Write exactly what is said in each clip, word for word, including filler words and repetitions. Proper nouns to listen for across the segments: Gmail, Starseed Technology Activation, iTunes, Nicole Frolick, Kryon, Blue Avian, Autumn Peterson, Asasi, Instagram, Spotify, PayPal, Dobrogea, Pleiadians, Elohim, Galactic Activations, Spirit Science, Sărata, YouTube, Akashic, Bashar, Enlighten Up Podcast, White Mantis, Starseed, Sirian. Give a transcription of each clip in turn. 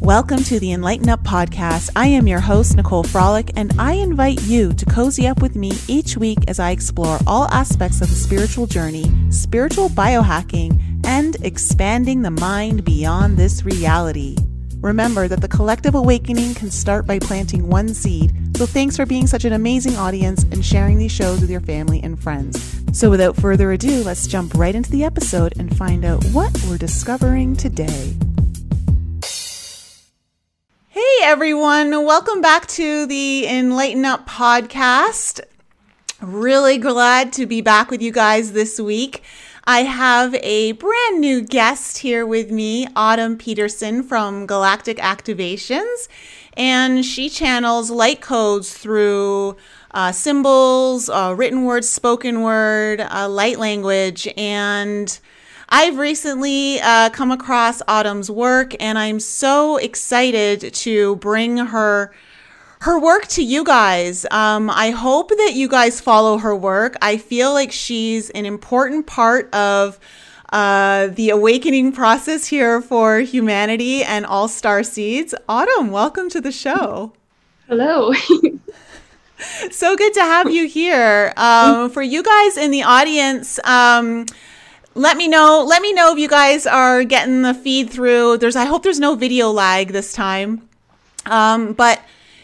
Welcome to the Enlighten Up Podcast. I am your host, Nicole Frolick, and I invite you to cozy up with me each week as I explore all aspects of the spiritual journey, spiritual biohacking, and expanding the mind beyond this reality. Remember that the collective awakening can start by planting one seed. So thanks for being such an amazing audience and sharing these shows with your family and friends. So without further ado, let's jump right into the episode and find out what we're discovering today. Hey everyone, welcome back to the Enlighten Up Podcast. Really glad to be back with you guys this week. I have a brand new guest here with me, Autumn Peterson from Galactic Activations, and she channels light codes through uh, symbols, uh, written word, spoken word, uh, light language, and I've recently uh, come across Autumn's work, and I'm so excited to bring her Her work to you guys. Um, I hope that you guys follow her work. I feel like she's an important part of uh, the awakening process here for humanity and all starseeds. Autumn, welcome to the show. Hello. So good to have you here. Um, for you guys in the audience, um, Let me know. Let me know if you guys are getting the feed through. There's. I hope there's no video lag this time. Um, but.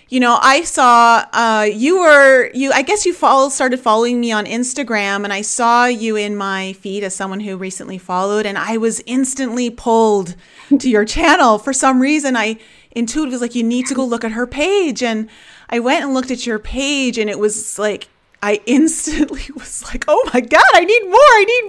You know, I saw uh, you were you. I guess you follow, started following me on Instagram, and I saw you in my feed as someone who recently followed, and I was instantly pulled to your channel for some reason. I intuitively was like, you need to go look at her page, and I went and looked at your page, and it was like I instantly was like, oh my God, I need more, I need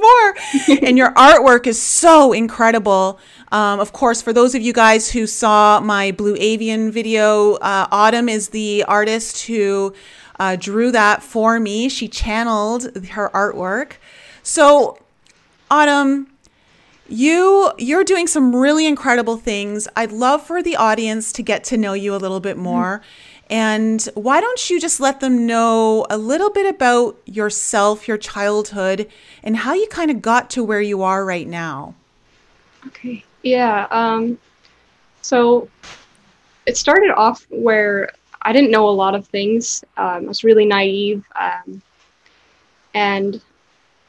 more, and your artwork is so incredible. Um, of course, for those of you guys who saw my Blue Avian video, uh, Autumn is the artist who uh, drew that for me. She channeled her artwork. So, Autumn, you, you're doing some really incredible things. I'd love for the audience to get to know you a little bit more. Mm-hmm. And why don't you just let them know a little bit about yourself, your childhood, and how you kind of got to where you are right now? Okay. Yeah, um, so it started off where I didn't know a lot of things. Um, I was really naive, um, and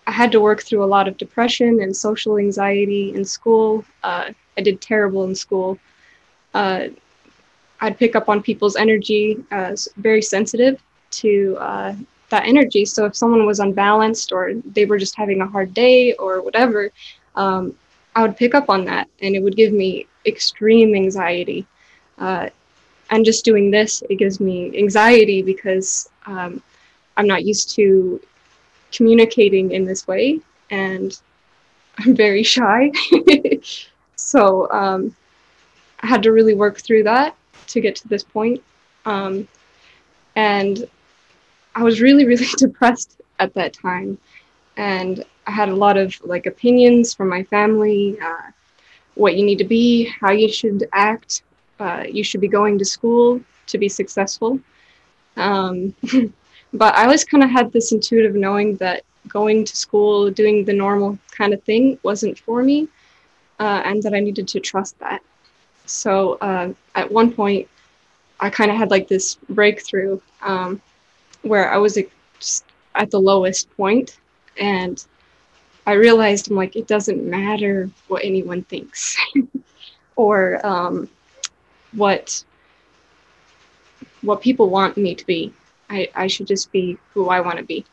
I had to work through a lot of depression and social anxiety in school. Uh, I did terrible in school. Uh, I'd pick up on people's energy. I was very sensitive to uh, that energy. So if someone was unbalanced or they were just having a hard day or whatever, um, I would pick up on that, and it would give me extreme anxiety. Uh, and just doing this, it gives me anxiety because um, I'm not used to communicating in this way, and I'm very shy. So um, I had to really work through that to get to this point. Um, and I was really, really depressed at that time. And I had a lot of like opinions from my family, uh, what you need to be, how you should act. Uh, you should be going to school to be successful. Um, but I always kind of had this intuitive knowing that going to school, doing the normal kind of thing wasn't for me, uh, and that I needed to trust that. So uh, at one point, I kind of had like this breakthrough um, where I was like, just at the lowest point, and I realized, I'm like, it doesn't matter what anyone thinks or um, what what people want me to be. I, I should just be who I want to be.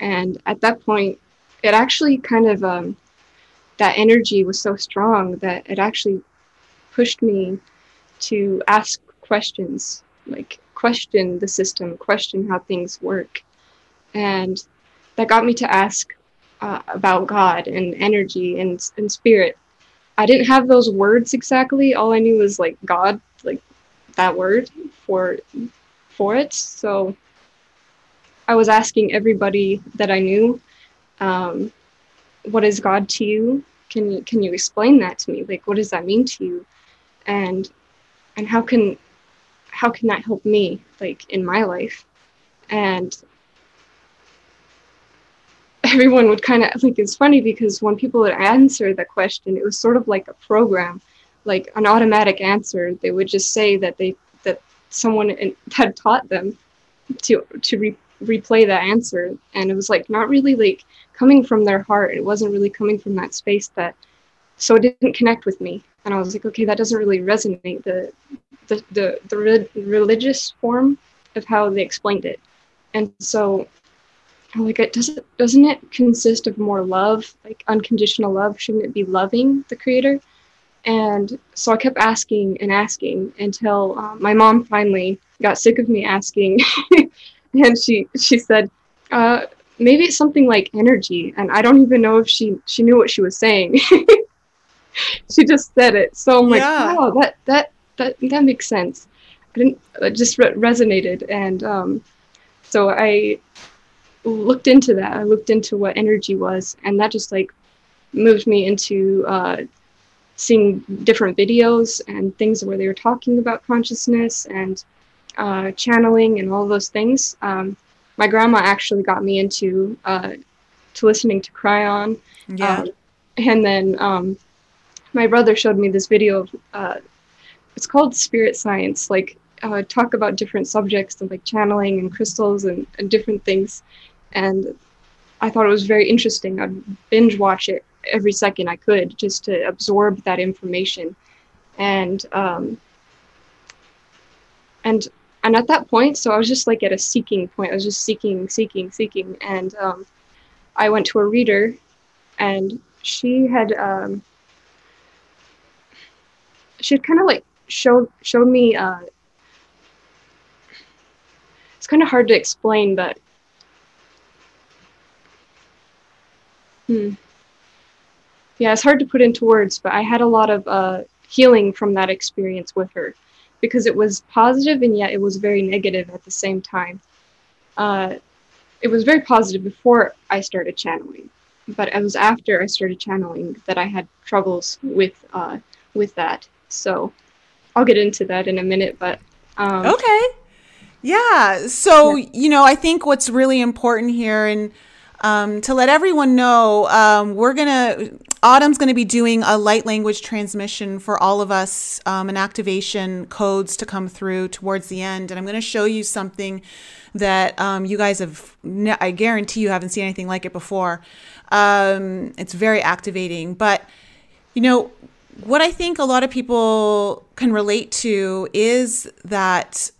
And at that point, it actually kind of, um, that energy was so strong that it actually pushed me to ask questions, like question the system, question how things work. And that got me to ask Uh, about God and energy and and spirit. I didn't have those words exactly. All I knew was like God, like that word for for it. So I was asking everybody that I knew, um, what is God to you? Can you can you explain that to me? Like, what does that mean to you? And and how can how can that help me, like, in my life? And everyone would kind of, like, it's funny because when people would answer the question, it was sort of like a program like an automatic answer. They would just say that they that someone in, had taught them to to re- replay that answer, and it was like not really like coming from their heart. It wasn't really coming from that space, that so it didn't connect with me. And I was like, okay, that doesn't really resonate. The the the, the re- religious form of how they explained it, and so. I'm like, it doesn't doesn't it consist of more love, like unconditional love? Shouldn't it be loving the creator? And so I kept asking and asking until um, my mom finally got sick of me asking, and she she said, uh, maybe it's something like energy. And I don't even know if she she knew what she was saying. She just said it. So I'm yeah. like, wow, that that that that makes sense. I didn't it just re- resonated, and um, so I. looked into that. I looked into what energy was, and that just like moved me into uh, seeing different videos and things where they were talking about consciousness and uh, channeling and all those things. Um, my grandma actually got me into uh, to listening to Kryon. Yeah. Um, and then um, my brother showed me this video of, uh, it's called Spirit Science, like uh, talk about different subjects of like channeling and crystals and, and different things. And I thought it was very interesting. I'd binge watch it every second I could just to absorb that information. And um, and and at that point, so I was just like at a seeking point. I was just seeking, seeking, seeking. And um, I went to a reader, and she had um, she had kind of like showed showed me. Uh, it's kind of hard to explain, but. Hmm. Yeah, it's hard to put into words, but I had a lot of uh, healing from that experience with her, because it was positive and yet it was very negative at the same time. Uh, it was very positive before I started channeling, but it was after I started channeling that I had troubles with uh, with that. So I'll get into that in a minute, but um, okay, yeah. So yeah. You know, I think what's really important here and. Um, to let everyone know, um, we're going to, Autumn's going to be doing a light language transmission for all of us, um, and activation codes to come through towards the end. And I'm going to show you something that um, you guys have, I guarantee you haven't seen anything like it before. Um, it's very activating. But, you know, what I think a lot of people can relate to is that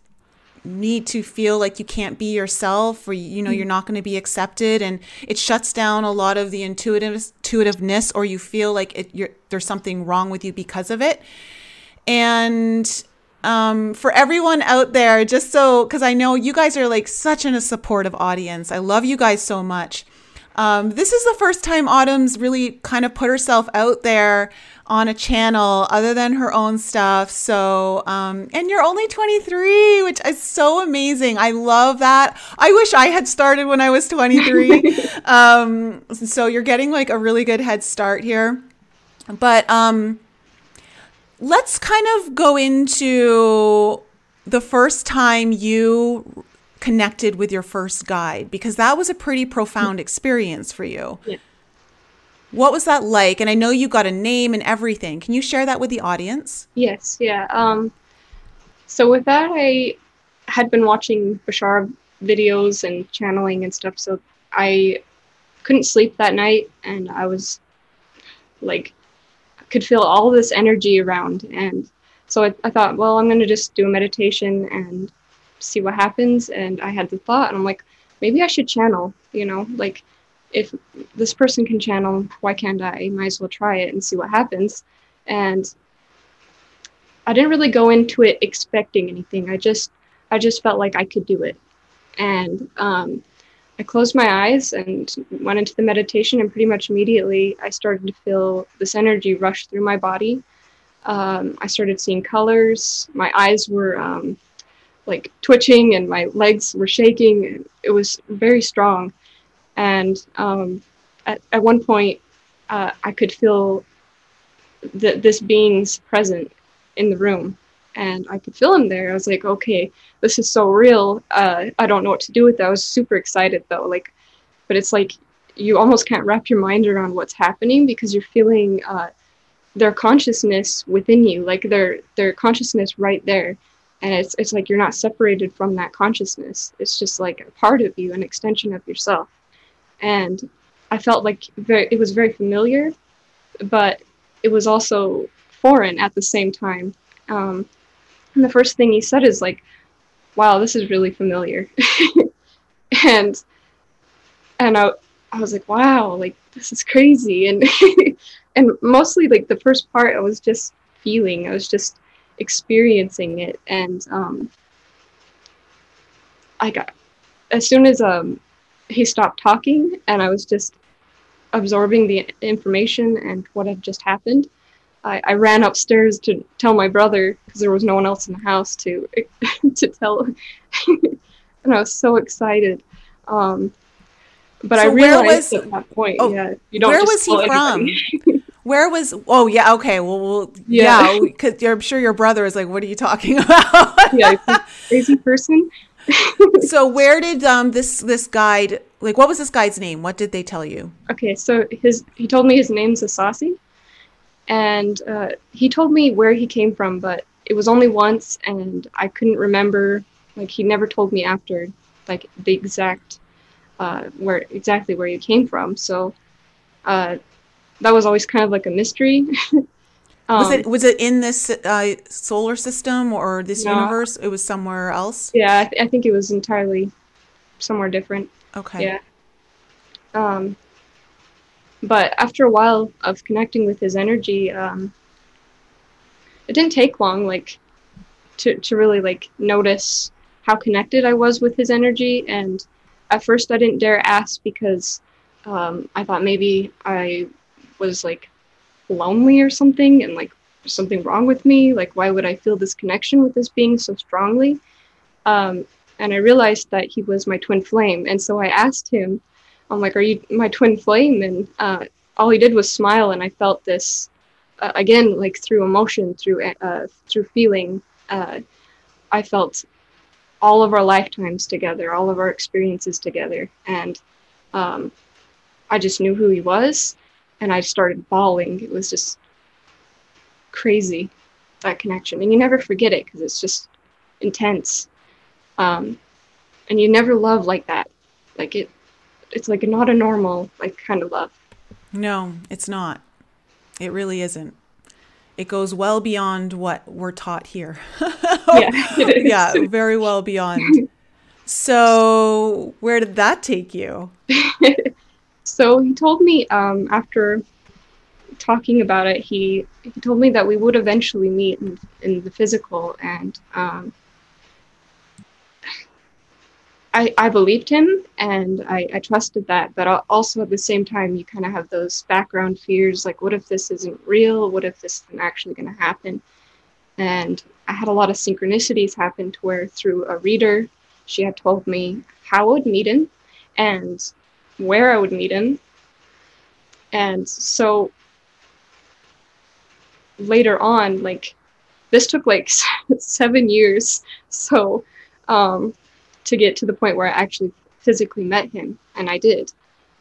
need to feel like you can't be yourself, or you know you're not going to be accepted, and it shuts down a lot of the intuitive intuitiveness, or you feel like it, you're, there's something wrong with you because of it. And um for everyone out there, just so, because I know you guys are like such an, a supportive audience, I love you guys so much. Um, this is the first time Autumn's really kind of put herself out there on a channel other than her own stuff. So, um, and you're only twenty-three, which is so amazing. I love that. I wish I had started when I was twenty-three. um, so you're getting like a really good head start here. But um, let's kind of go into the first time you connected with your first guide, because that was a pretty profound experience for you. Yeah. What was that like? And I know you got a name and everything. Can you share that with the audience? Yes, yeah. Um, so with that, I had been watching Bashar videos and channeling and stuff, so I couldn't sleep that night, and I was like, could feel all this energy around. And so I, I thought, well, I'm going to just do a meditation and see what happens. And I had the thought, and I'm like, maybe I should channel, you know, like if this person can channel, why can't I? Might as well try it and see what happens. And I didn't really go into it expecting anything. I just, I just felt like I could do it. And um, I closed my eyes and went into the meditation, and pretty much immediately I started to feel this energy rush through my body. Um, I started seeing colors. My eyes were, um, like twitching, and my legs were shaking. It was very strong. And um, at, at one point, uh, I could feel that this being's present in the room, and I could feel him there. I was like, okay, this is so real. Uh, I don't know what to do with that. I was super excited though. Like, but it's like, you almost can't wrap your mind around what's happening, because you're feeling uh, their consciousness within you, like their their consciousness right there. And it's it's like you're not separated from that consciousness. It's just like a part of you, an extension of yourself. And I felt like very, it was very familiar, but it was also foreign at the same time. Um, and the first thing he said is like, wow, this is really familiar. and and I, I was like, wow, like this is crazy. And and mostly like the first part, I was just feeling, I was just experiencing it. And um, I got, as soon as um, he stopped talking and I was just absorbing the information and what had just happened, I, I ran upstairs to tell my brother because there was no one else in the house to to tell. And I was so excited. Um, but so I realized was, at that point, oh, yeah, you don't. Where just was he from? Where was? Oh, yeah. Okay. Well, we'll yeah, because yeah, I'm sure your brother is like, "What are you talking about?" Yeah, crazy person. So where did um this this guide? Like, what was this guide's name? What did they tell you? Okay, so his he told me his name's Asasi. And uh, he told me where he came from, but it was only once, and I couldn't remember. Like he never told me after, like the exact uh, where exactly where you came from. So uh, that was always kind of like a mystery. um, was it was it in this uh, solar system or this no, universe? It was somewhere else. Yeah, I, th- I think it was entirely somewhere different. Okay. Yeah. Um. But after a while of connecting with his energy, um, it didn't take long, like, to, to really, like, notice how connected I was with his energy. And at first I didn't dare ask because um, I thought maybe I was, like, lonely or something and, like, there's something wrong with me. Like, why would I feel this connection with this being so strongly? Um, and I realized that he was my twin flame. And so I asked him, I'm like, are you my twin flame? And uh, all he did was smile. And I felt this, uh, again, like through emotion, through uh, through feeling, uh, I felt all of our lifetimes together, all of our experiences together. And um, I just knew who he was. And I started bawling. It was just crazy, that connection. And you never forget it because it's just intense. Um, and you never love like that. Like it. It's like not a normal, like, kind of love. No, it's not. It really isn't. It goes well beyond what we're taught here. Yeah, it is. Yeah, very well beyond. So where did that take you? So he told me um, after talking about it, he, he told me that we would eventually meet in, in the physical. And um, I, I believed him and I, I trusted that, but also at the same time, you kind of have those background fears, like, what if this isn't real? What if this isn't actually going to happen? And I had a lot of synchronicities happen to where through a reader, she had told me how I would meet him and where I would meet him. And so later on, like, this took like seven years. So, um, to get to the point where I actually physically met him, and I did.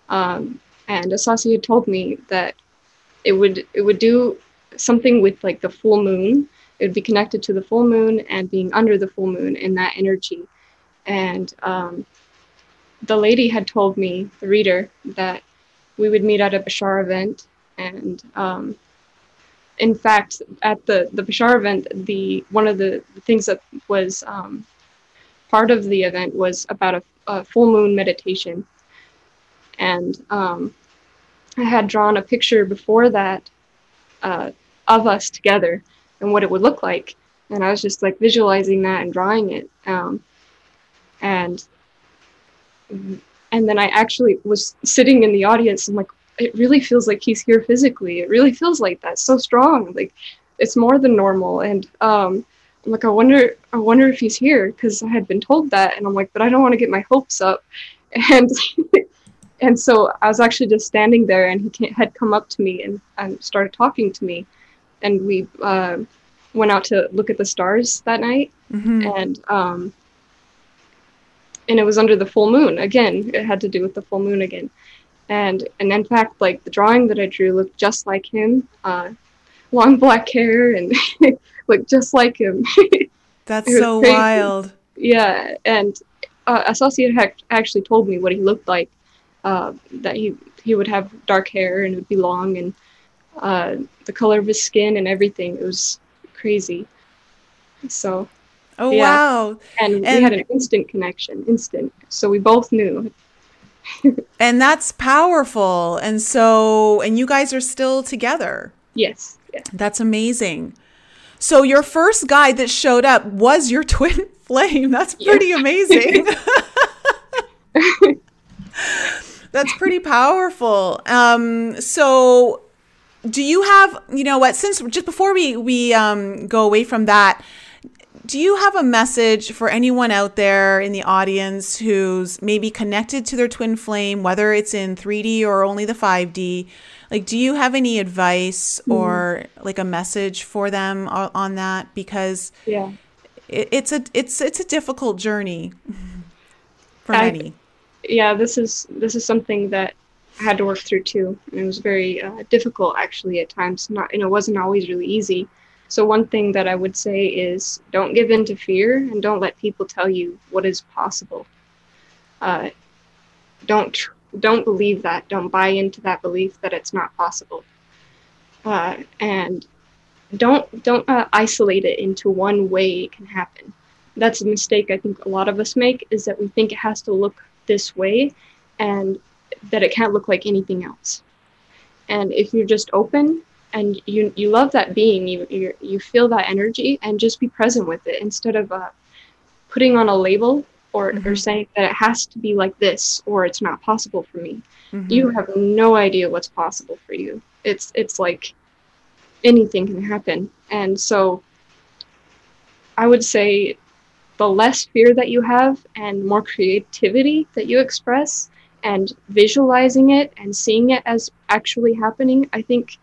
Um, and Asasi had told me that it would it would do something with like the full moon. It would be connected to the full moon and being under the full moon in that energy. And um, the lady had told me, the reader, that we would meet at a Bashar event. And um, in fact, at the, the Bashar event, the one of the things that was um, part of the event was about a, a full moon meditation. And um, I had drawn a picture before that uh, of us together and what it would look like. And I was just like visualizing that and drawing it. Um, and and then I actually was sitting in the audience and like, it really feels like he's here physically. It really feels like that, so strong. Like it's more than normal. And um, I'm like, I wonder, I wonder if he's here, because I had been told that, and I'm like, but I don't want to get my hopes up, and and so I was actually just standing there, and he had come up to me and, and started talking to me, and we uh, went out to look at the stars that night, mm-hmm. and um, and it was under the full moon again. It had to do with the full moon again, and and in fact, like the drawing that I drew looked just like him. Uh, long black hair and looked just like him. That's so crazy. Wild. Yeah, and uh, Asasi had actually told me what he looked like, uh, that he, he would have dark hair and it would be long, and uh, the color of his skin and everything. It was crazy. So... Oh, yeah. Wow. And, and we had an instant connection, instant. So we both knew. And that's powerful. And so, and you guys are still together. Yes. Yeah. That's amazing. So your first guy that showed up was your twin flame. That's pretty yeah. amazing. That's pretty powerful. Um, so do you have, you know what, since just before we, we um, go away from that, do you have a message for anyone out there in the audience who's maybe connected to their twin flame, whether it's in three D or only the five D? Like, do you have any advice mm-hmm. or like a message for them on that? Because yeah, it, it's a it's it's a difficult journey for I, many. Yeah, this is this is something that I had to work through too. And it was very uh, difficult actually at times. Not and it wasn't always really easy. So one thing that I would say is don't give in to fear and don't let people tell you what is possible. Uh, don't tr- don't believe that. Don't buy into that belief that it's not possible. Uh, and don't don't uh, isolate it into one way it can happen. That's a mistake I think a lot of us make, is that we think it has to look this way and that it can't look like anything else. And if you're just open, and you you love that being, you, you you feel that energy, and just be present with it instead of uh, putting on a label or, mm-hmm. or saying that it has to be like this or it's not possible for me. Mm-hmm. You have no idea what's possible for you. It's it's like anything can happen. And so I would say the less fear that you have and more creativity that you express and visualizing it and seeing it as actually happening, I think...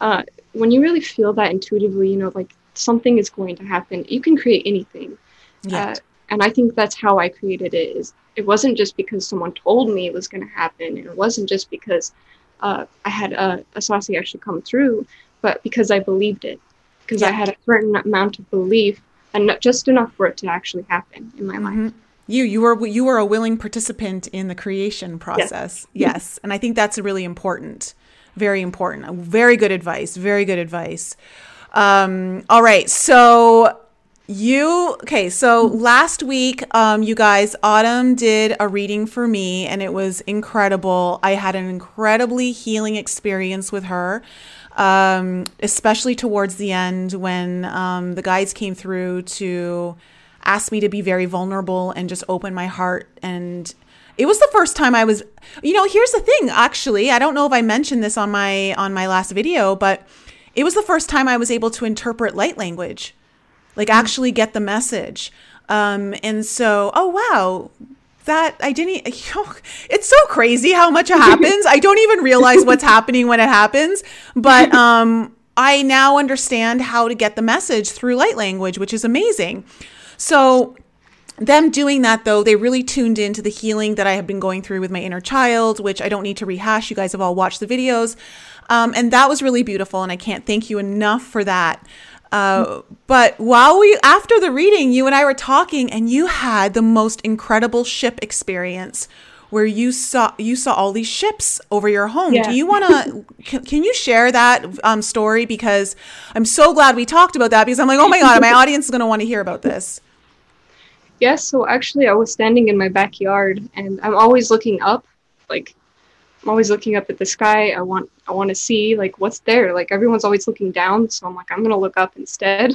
Uh, when you really feel that intuitively, you know, like something is going to happen, you can create anything. Yes. Uh, and I think that's how I created it. Is it wasn't just because someone told me it was going to happen. And it wasn't just because uh, I had uh, Asasi actually come through, but because I believed it. Because yeah. I had a certain amount of belief and not just enough for it to actually happen in my mm-hmm. life. You, you were, you were a willing participant in the creation process. Yes. yes. And I think that's really important. Very important. Very good advice. Very good advice. Um, all right. So you, okay. So last week, um, you guys, Autumn did a reading for me and it was incredible. I had an incredibly healing experience with her, um, especially towards the end when um, the guides came through to ask me to be very vulnerable and just open my heart. And it was the first time I was, you know, here's the thing, actually, I don't know if I mentioned this on my on my last video, but it was the first time I was able to interpret light language, like mm-hmm. actually get the message. Um, and so, oh, wow, that I didn't, you know, it's so crazy how much it happens. I don't even realize what's happening when it happens, but um, I now understand how to get the message through light language, which is amazing. So them doing that, though, they really tuned into the healing that I have been going through with my inner child, which I don't need to rehash. You guys have all watched the videos. Um, and that was really beautiful. And I can't thank you enough for that. Uh, but while we, after the reading, you and I were talking and you had the most incredible ship experience where you saw, you saw all these ships over your home. Yeah. Do you want to, can, can you share that um, story? Because I'm so glad we talked about that because I'm like, oh my God, my audience is going to want to hear about this. Yes, so actually I was standing in my backyard and I'm always looking up, like I'm always looking up at the sky. I want I want to see like what's there. Like everyone's always looking down, so I'm like I'm going to look up instead.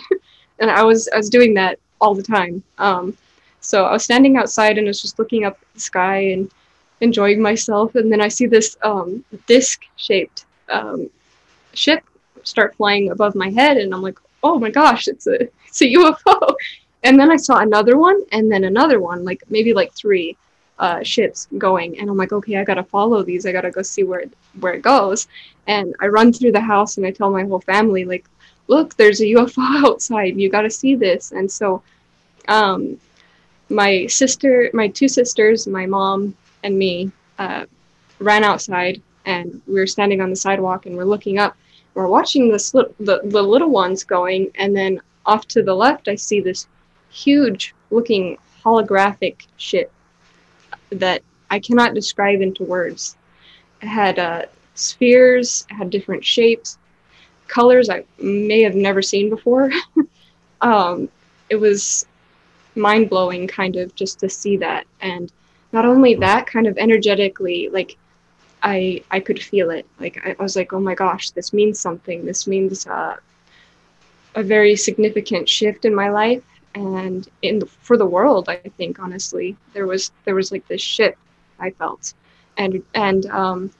And I was I was doing that all the time. Um so I was standing outside and I was just looking up at the sky and enjoying myself, and then I see this um disc-shaped um ship start flying above my head and I'm like, "Oh my gosh, it's a it's a U F O." And then I saw another one and then another one, like maybe like three uh, ships going. And I'm like, okay, I got to follow these. I got to go see where it, where it goes. And I run through the house and I tell my whole family, like, look, there's a U F O outside. You got to see this. And so um, my sister, my two sisters, my mom and me uh, ran outside and we were standing on the sidewalk and we're looking up. We're watching this li- the, the little ones going, and then off to the left, I see this huge looking holographic shit that I cannot describe into words. It had uh, spheres, it had different shapes, colors I may have never seen before. um, it was mind-blowing, kind of, just to see that. And not only that, kind of energetically, like, I I could feel it. Like, I, I was like, oh my gosh, this means something. This means uh, a very significant shift in my life and in the, for the world, I think, honestly. There was, there was like this shift I felt. And, and um,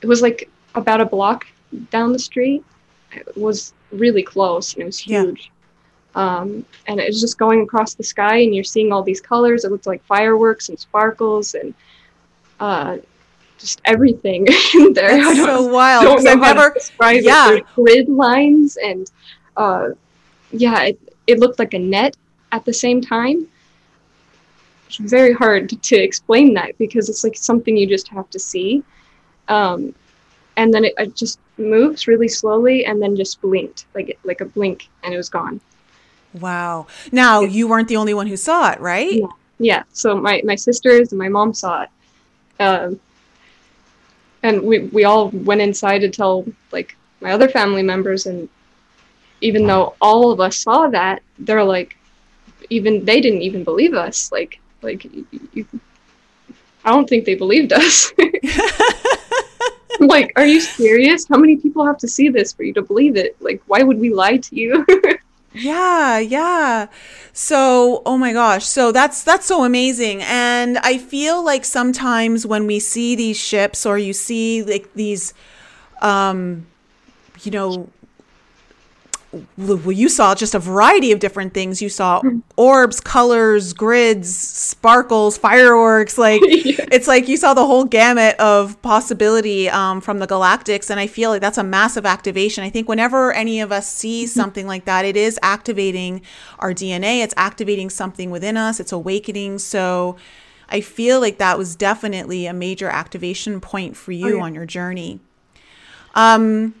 it was like about a block down the street. It was really close, and it was huge. Yeah. Um, and it was just going across the sky, and you're seeing all these colors. It looked like fireworks and sparkles and uh, just everything in there. That's so wild. Don't know I've how never, to describe yeah. it. There's grid lines, and uh, yeah, it, it looked like a net at the same time. It's very hard to explain that, because it's like something you just have to see. Um, and then it, it just moves really slowly, and then just blinked, like like a blink, and it was gone. Wow. Now, you weren't the only one who saw it, right? Yeah. yeah. So my, my sisters and my mom saw it. Um, and we, we all went inside to tell, like, my other family members. And even though all of us saw that, they're like, even they didn't even believe us. Like, like you, you, I don't think they believed us. I'm like, are you serious? How many people have to see this for you to believe it? Like, why would we lie to you? Yeah. Yeah. So, oh my gosh. So that's, that's so amazing. And I feel like sometimes when we see these ships, or you see like these, um, you know, well, you saw just a variety of different things. You saw orbs, colors, grids, sparkles, fireworks. Like yeah. It's like you saw the whole gamut of possibility um, from the galactics. And I feel like that's a massive activation. I think whenever any of us see something like that, it is activating our D N A. It's activating something within us. It's awakening. So I feel like that was definitely a major activation point for you oh, yeah. on your journey. Um,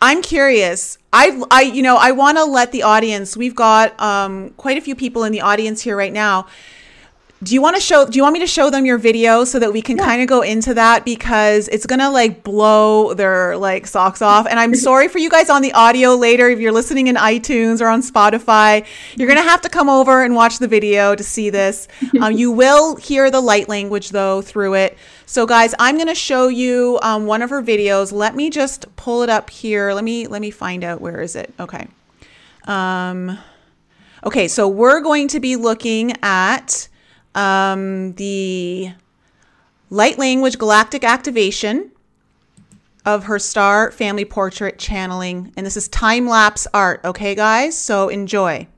I'm curious. I, I, you know, I want to let the audience, we've got um, quite a few people in the audience here right now. Do you want to show, do you want me to show them your video so that we can yeah. kind of go into that, because it's going to like blow their like socks off. And I'm sorry for you guys on the audio later. If you're listening in iTunes or on Spotify, you're going to have to come over and watch the video to see this. Um, you will hear the light language though through it. So guys, I'm going to show you um, one of her videos. Let me just pull it up here. Let me, let me find out, where is it? Okay. Um, okay. So we're going to be looking at um, the light language galactic activation of her star family portrait channeling. And this is time lapse art. Okay, guys. So enjoy.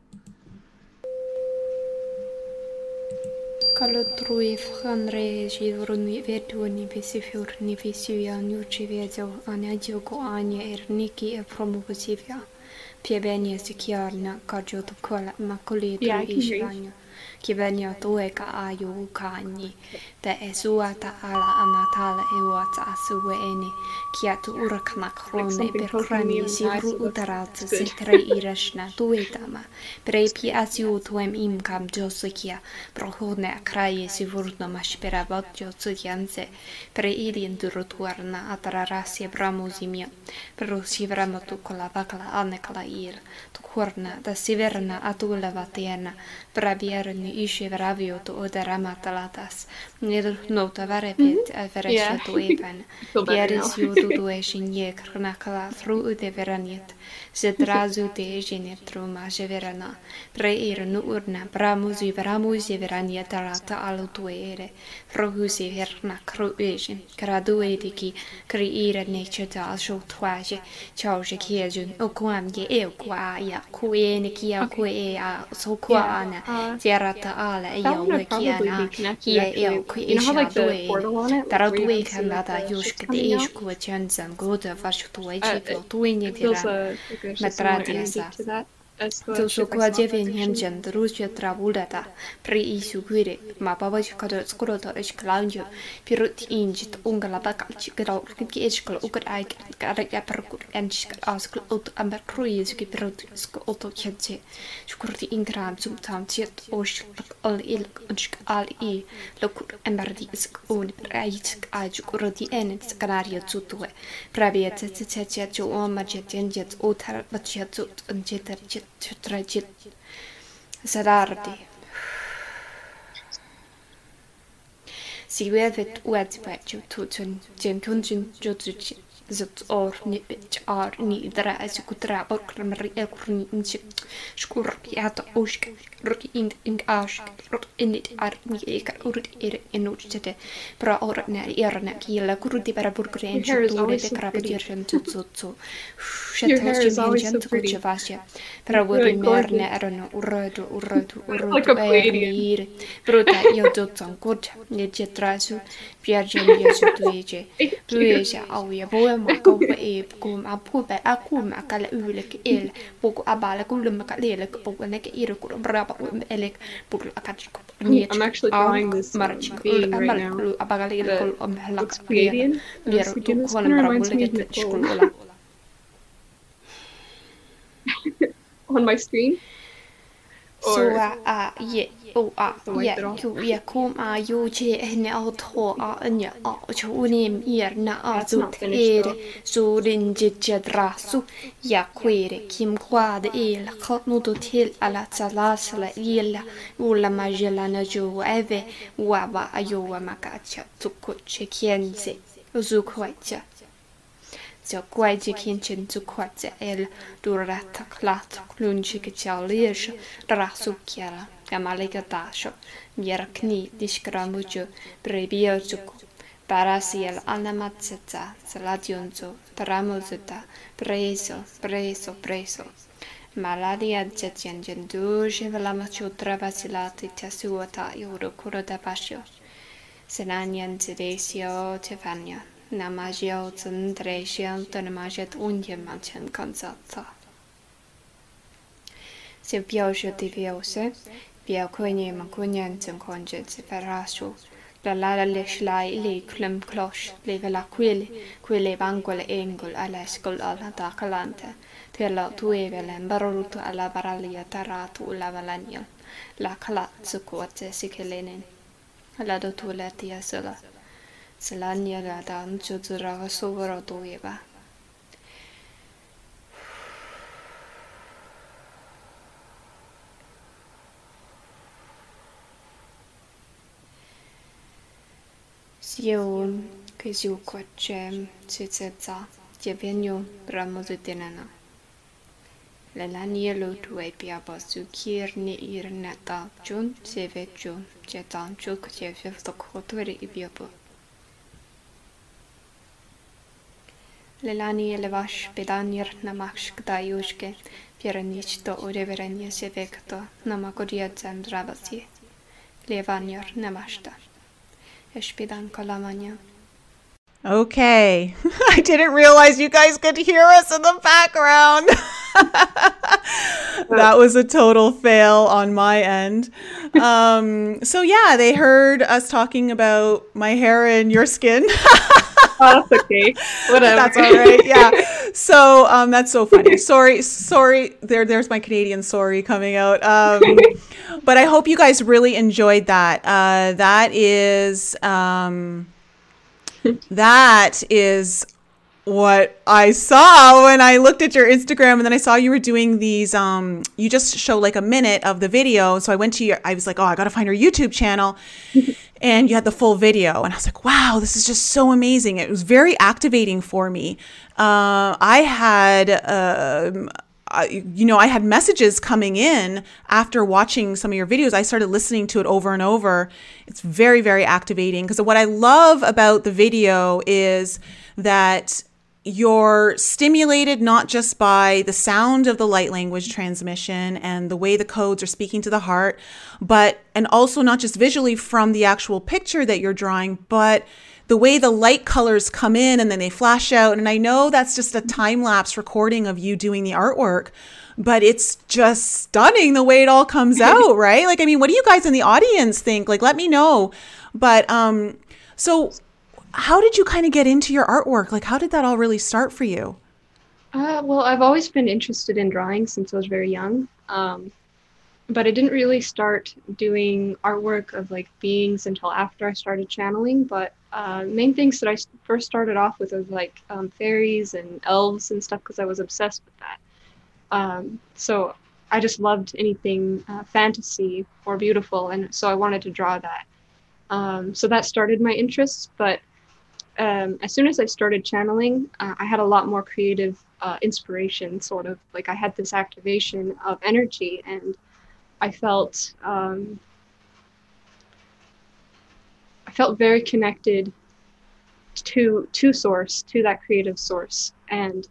Kalutruif Hanre, she runi vetuani visifur nivisuia, nutrivezo, anadioco ania erniki from Vosivia, Piebenia Sikiarna, Kajot Kola, Maculita, Ishania, Kivenia Tueca Ayu Kani, the Ezuata Ala Anatala Ewata Asueni, Kiatu Uraknakrone, Berkrani, Siru Utarat, Sitra Irishna, Tuetama, Prepi Asiutuem Imcam Josukia, Prohune Akraye Sivurno Mashperabat Josukianse, Preidin Durutuarna, Atararasia Bramuzimia, Perusivramatukola Bakla Aneclair, Tukurna, the Siverna Atula Vatiana, Bravierne Ishivravio to Oderamatalatas, Nil Notavarevit, Averesia to Evan, Yeris Yuduation Yek Nakala through the Veranit, Zedrazu de Genetruma Jeverana, Preir Nurna, Bramuzi Vramuzi Veraniatarata Alutuere, Prohusi Herna Cruision, Graduatiki, Creira Nature Dal Shotwage, Chauge Kiazun, Oquam Ye Equaya, Kuenikia Kuea, Soquana. Uh, yeah, yeah. That one would probably be connected. You know how like the portal on it, like, where you can see that the ship's coming out? Uh, it feels uh, like there's just some more energy to that. To dokładnie wynięciem drugie trawu lata, przy isu góry, ma bawać kadr skoro to eszklandzie, pirut inj to ungalabak alchikadał, kipki eszkol ukar aik, karakter perkur enchikad askl ut amberkruiski pirut sko oto kiencie, skurti ingram zum tam ciet osz al ilk onchik al i, lokur emberdi isk un prajsk ajkuroti enet skanario cutue, prawie cececie ciu omacietienjet utar bacietut onjeterjet. Tragedy. Zadardi. Si wevet uetbeciu tutun, dziękunjun jutsuci, zut or nipich ar nidra as kutra or kramri ekurni inci, skurriato usk, ruk ing ing ask, ruk init ar ni eka urut ir enucete, pra orna irna kila kurudi para burgrenju dure de krabudirjan tutsutsu. Shetlas jimjanjan tukuchavasia, pra wurumerne erano urodu urodu urodu eir, bruta yodutsan kurja, nejetrasu, piarjan yesutueje, blueja auja boe. Makuba eb kum apuba akum akala ulek el boku abala kulum makalelek bokunek irukur braba um elek bokul akachik. I'm actually drawing this marching being right now. It looks Pleiadian. This kind of reminds me of Nicole. On my screen. Or uh yeah. Oh, ah, yeah, you yeah, come, ah, you che, and out, ho, ah, and ya, ah, chunim, ear, na, ah, zut, ere, surin, jitra, su, ya, quere, kim quad, il, hot nututil, ala, salas, la, illa, ula, magellana, jo, eve, waba, ayoa, macacha, tuku, chequiense, zuquacha. The quite kitchen to quite el, durata, clat, clunchica, lish, rasukiala. Gamalika dasho, mierkni, diskramujo, prebiozuku, parasiel anamatzeta, saladionzo, paramuzeta, preso, preso, preso. Maladia zetien genduge, velamacho travasilati, tasuata, yurukuro da basho. Senanian zedesio, tefania, namagio, zendresian, tonamajet unjemanchen consata. Se piaggio di viose, Bia Kuny Macunians and Conjets Ferrasu, La Lala Lishlai Lee Clum Closh, Livella Quilly, Quilly Bangle Engel, Alascol alla Dacalante, Tella Tuevel and Baruto alla Baralia Taratu Lavalanial, La Calatsuquate Sicilinin, La Dotula Tiasola, Selania Ladan Judura Sovero Dueva. Sion, Kisu Quacem, Sitsetza, Javenio, Ramosutinana. Lelanielo to Apia Basukir ni Irnata, Jun, Sevetu, Jetan Chuk, Jeffs the Cotori Ibiapo. Lelani Levash, Pedanir, Namashk Dayushke, Pieranich to Odeverenia Sevecto, Namakodiat and Rabasi. Levanir, Namashta. Okay. I didn't realize you guys could hear us in the background. That was a total fail on my end. Um, so yeah, they heard us talking about my hair and your skin. Oh, that's okay. Whatever. That's all right. Yeah. So um, that's so funny. Sorry. Sorry. There, there's my Canadian sorry coming out. Um, but I hope you guys really enjoyed that. Uh, that is, um, that is what I saw when I looked at your Instagram, and then I saw you were doing these, um, you just show like a minute of the video. So I went to your, I was like, oh, I got to find her YouTube channel. And you had the full video. And I was like, wow, this is just so amazing. It was very activating for me. Uh, I had, uh, I, you know, I had messages coming in after watching some of your videos. I started listening to it over and over. It's very, very activating. Because what I love about the video is that you're stimulated not just by the sound of the light language transmission and the way the codes are speaking to the heart, but, and also not just visually from the actual picture that you're drawing, but the way the light colors come in and then they flash out. And I know that's just a time-lapse recording of you doing the artwork, but it's just stunning the way it all comes out, right? Like, I mean, what do you guys in the audience think? Like, let me know. But um, so how did you kind of get into your artwork? Like, how did that all really start for you? Uh, well, I've always been interested in drawing since I was very young. Um, but I didn't really start doing artwork of like beings until after I started channeling. But uh, main things that I first started off with was like um, fairies and elves and stuff, because I was obsessed with that. Um, so I just loved anything uh, fantasy or beautiful. And so I wanted to draw that. Um, so that started my interests. But um, as soon as I started channeling, uh, I had a lot more creative uh, inspiration, sort of like I had this activation of energy, and I felt um, I felt very connected to to source, to that creative source, and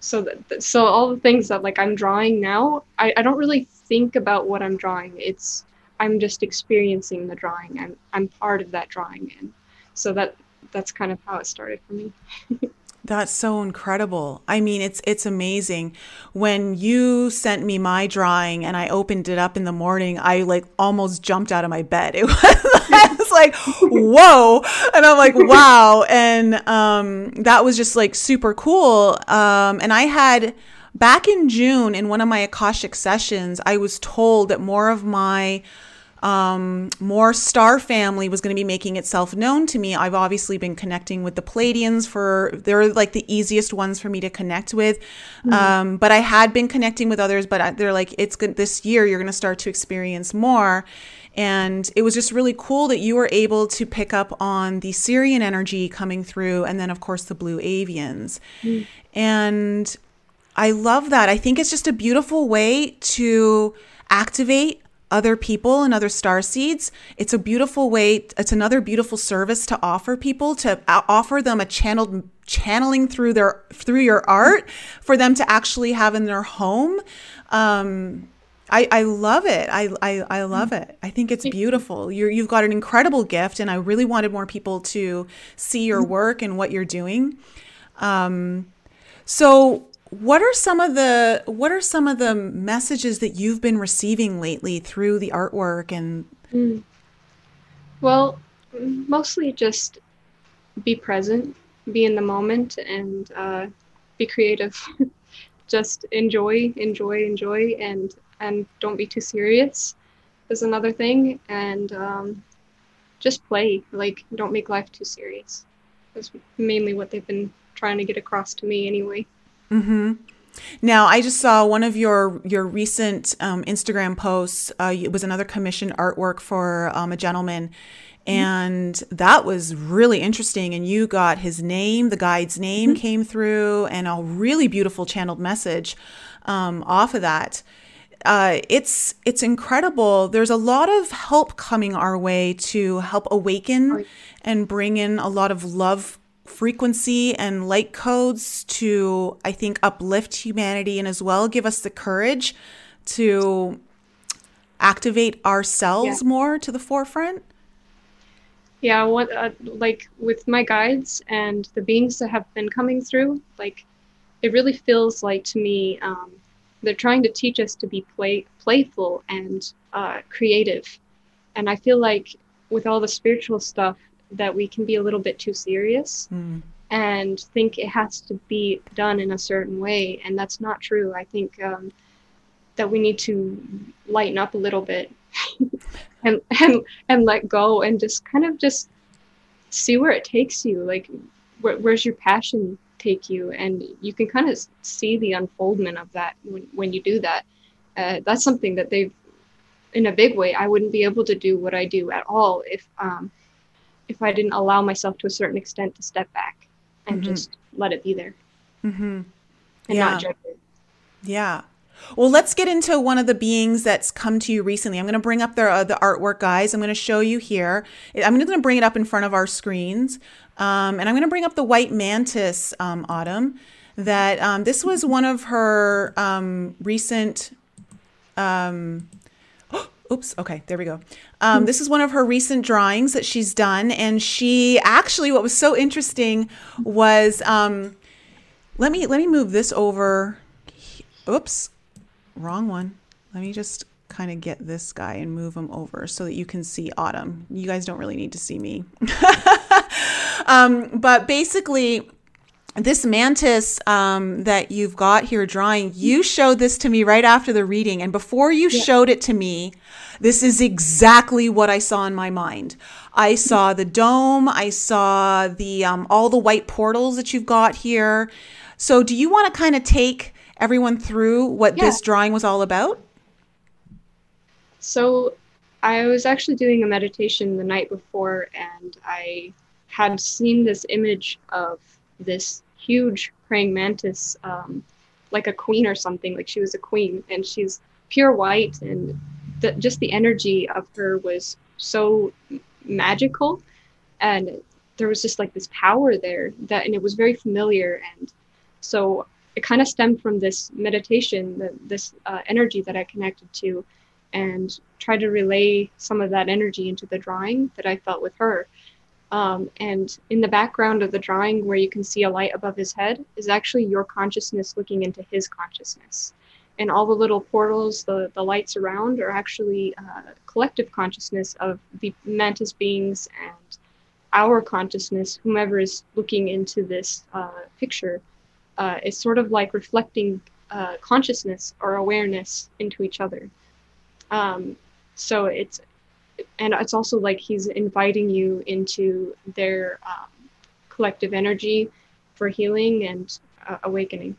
so that, so all the things that like I'm drawing now, I, I don't really think about what I'm drawing. It's I'm just experiencing the drawing. I'm I'm part of that drawing, and so that that's kind of how it started for me. That's so incredible. I mean, it's it's amazing. When you sent me my drawing and I opened it up in the morning, I like almost jumped out of my bed. It was, I was like, whoa. And I'm like, wow. And um, that was just like super cool. Um, and I had back in June in one of my Akashic sessions, I was told that more of my Um, more star family was going to be making itself known to me. I've obviously been connecting with the Pleiadians for, they're like the easiest ones for me to connect with. Mm-hmm. Um, but I had been connecting with others, but they're like, it's good this year, you're going to start to experience more. And it was just really cool that you were able to pick up on the Sirian energy coming through. And then of course the Blue Avians. Mm-hmm. And I love that. I think it's just a beautiful way to activate other people and other star seeds. It's a beautiful way. It's another beautiful service to offer people, to offer them a channeled channeling through their through your art for them to actually have in their home. Um, I, I love it. I, I I love it. I think it's beautiful. You're, you've got an incredible gift, and I really wanted more people to see your work and what you're doing. Um, so. What are some of the what are some of the messages that you've been receiving lately through the artwork? And mm. Well, mostly just be present, be in the moment, and uh, be creative. Just enjoy, enjoy, enjoy, and and don't be too serious is another thing. And um, just play, like don't make life too serious. That's mainly what they've been trying to get across to me, anyway. Mm-hmm. Now, I just saw one of your your recent um, Instagram posts. Uh, it was another commissioned artwork for um, a gentleman, and mm-hmm. that was really interesting. And you got his name, the guide's name mm-hmm. came through, and a really beautiful channeled message um, off of that. Uh, it's it's incredible. There's a lot of help coming our way to help awaken oh, yeah. and bring in a lot of love, frequency and light codes to, I think, uplift humanity, and as well give us the courage to activate ourselves yeah. more to the forefront. Yeah, what uh, like with my guides and the beings that have been coming through, like it really feels like to me um, they're trying to teach us to be play playful and uh, creative, and I feel like with all the spiritual stuff that we can be a little bit too serious mm. and think it has to be done in a certain way. And that's not true. I think um, that we need to lighten up a little bit and, and, and let go and just kind of just see where it takes you. Like, wh- where's your passion take you? And you can kind of see the unfoldment of that when, when you do that. Uh, that's something that they've, in a big way, I wouldn't be able to do what I do at all if, um, if I didn't allow myself to a certain extent to step back and mm-hmm. just let it be there mm-hmm. and yeah. not judge it. Yeah. Well, let's get into one of the beings that's come to you recently. I'm going to bring up the, uh, the artwork, guys. I'm going to show you here. I'm going to bring it up in front of our screens. Um, and I'm going to bring up the White Mantis, um, Autumn, that um, this was one of her um, recent... Um, Oops. Okay. There we go. Um, this is one of her recent drawings that she's done. And she actually, what was so interesting was, um, let me, let me move this over. Oops, wrong one. Let me just kind of get this guy and move him over so that you can see Autumn. You guys don't really need to see me. um, but basically, this mantis um, that you've got here drawing, you showed this to me right after the reading. And before you yeah. showed it to me, this is exactly what I saw in my mind. I saw the dome. I saw the um, all the white portals that you've got here. So do you want to kind of take everyone through what yeah. this drawing was all about? So I was actually doing a meditation the night before, and I had seen this image of this huge praying mantis, um, like a queen or something, like she was a queen, and she's pure white, and the, just the energy of her was so magical, and there was just like this power there, that, and it was very familiar, and so it kind of stemmed from this meditation, the, this uh, energy that I connected to, and tried to relay some of that energy into the drawing that I felt with her. Um, and in the background of the drawing, where you can see a light above his head, is actually your consciousness looking into his consciousness. And all the little portals, the, the lights around, are actually uh, collective consciousness of the mantis beings and our consciousness, whomever is looking into this uh, picture. Uh, is sort of like reflecting uh, consciousness or awareness into each other. Um, so it's, and it's also like he's inviting you into their um, collective energy for healing and uh, awakening.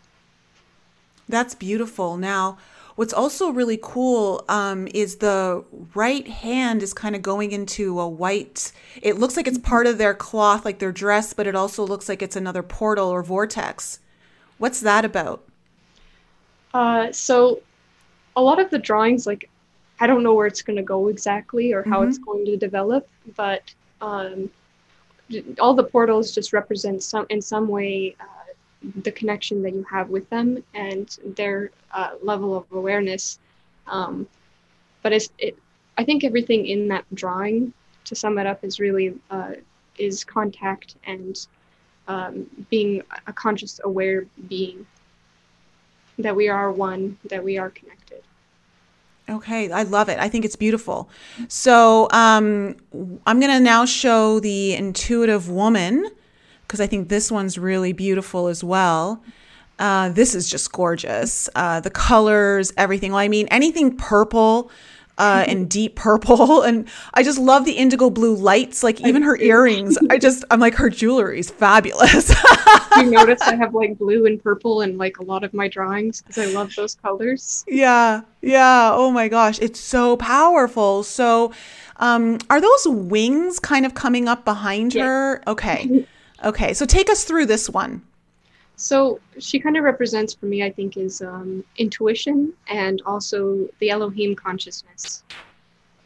That's beautiful. Now, what's also really cool um, is the right hand is kind of going into a white, it looks like it's part of their cloth, like their dress, but it also looks like it's another portal or vortex. What's that about? Uh, so a lot of the drawings, like, I don't know where it's going to go exactly or how mm-hmm. it's going to develop, but um, all the portals just represent some, in some way uh, the connection that you have with them and their uh, level of awareness. Um, but it's, it, I think everything in that drawing, to sum it up, is really uh, is contact and Um, being a conscious, aware being, that we are one, that we are connected. Okay, I love it. I think it's beautiful. So um, I'm going to now show the intuitive woman, because I think this one's really beautiful as well. Uh, this is just gorgeous. Uh, the colors, everything. Well, I mean, anything purple Uh, and deep purple. And I just love the indigo blue lights. Like even her earrings, I just, I'm like, her jewelry is fabulous. You notice I have like blue and purple in like a lot of my drawings because I love those colors. Yeah. Yeah. Oh my gosh. It's so powerful. So um, are those wings kind of coming up behind yeah. her? Okay. Okay. So take us through this one. So she kind of represents for me, I think, is um, intuition and also the Elohim consciousness.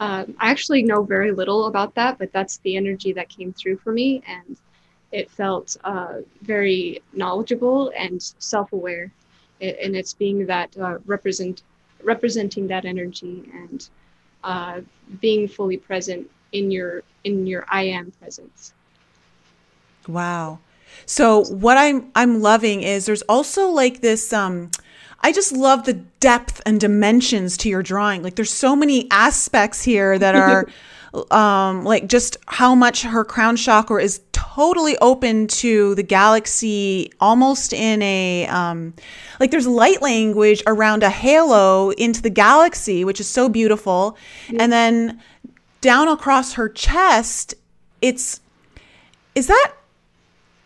Uh, I actually know very little about that, but that's the energy that came through for me. And it felt uh, very knowledgeable and self-aware. It, and it's being that uh, represent representing that energy and uh, being fully present in your in your I am presence. Wow. So what I'm I'm loving is there's also like this, um, I just love the depth and dimensions to your drawing. Like there's so many aspects here that are um, like just how much her crown chakra is totally open to the galaxy, almost in a, um, like there's light language around a halo into the galaxy, which is so beautiful. Yeah. And then down across her chest, it's, is that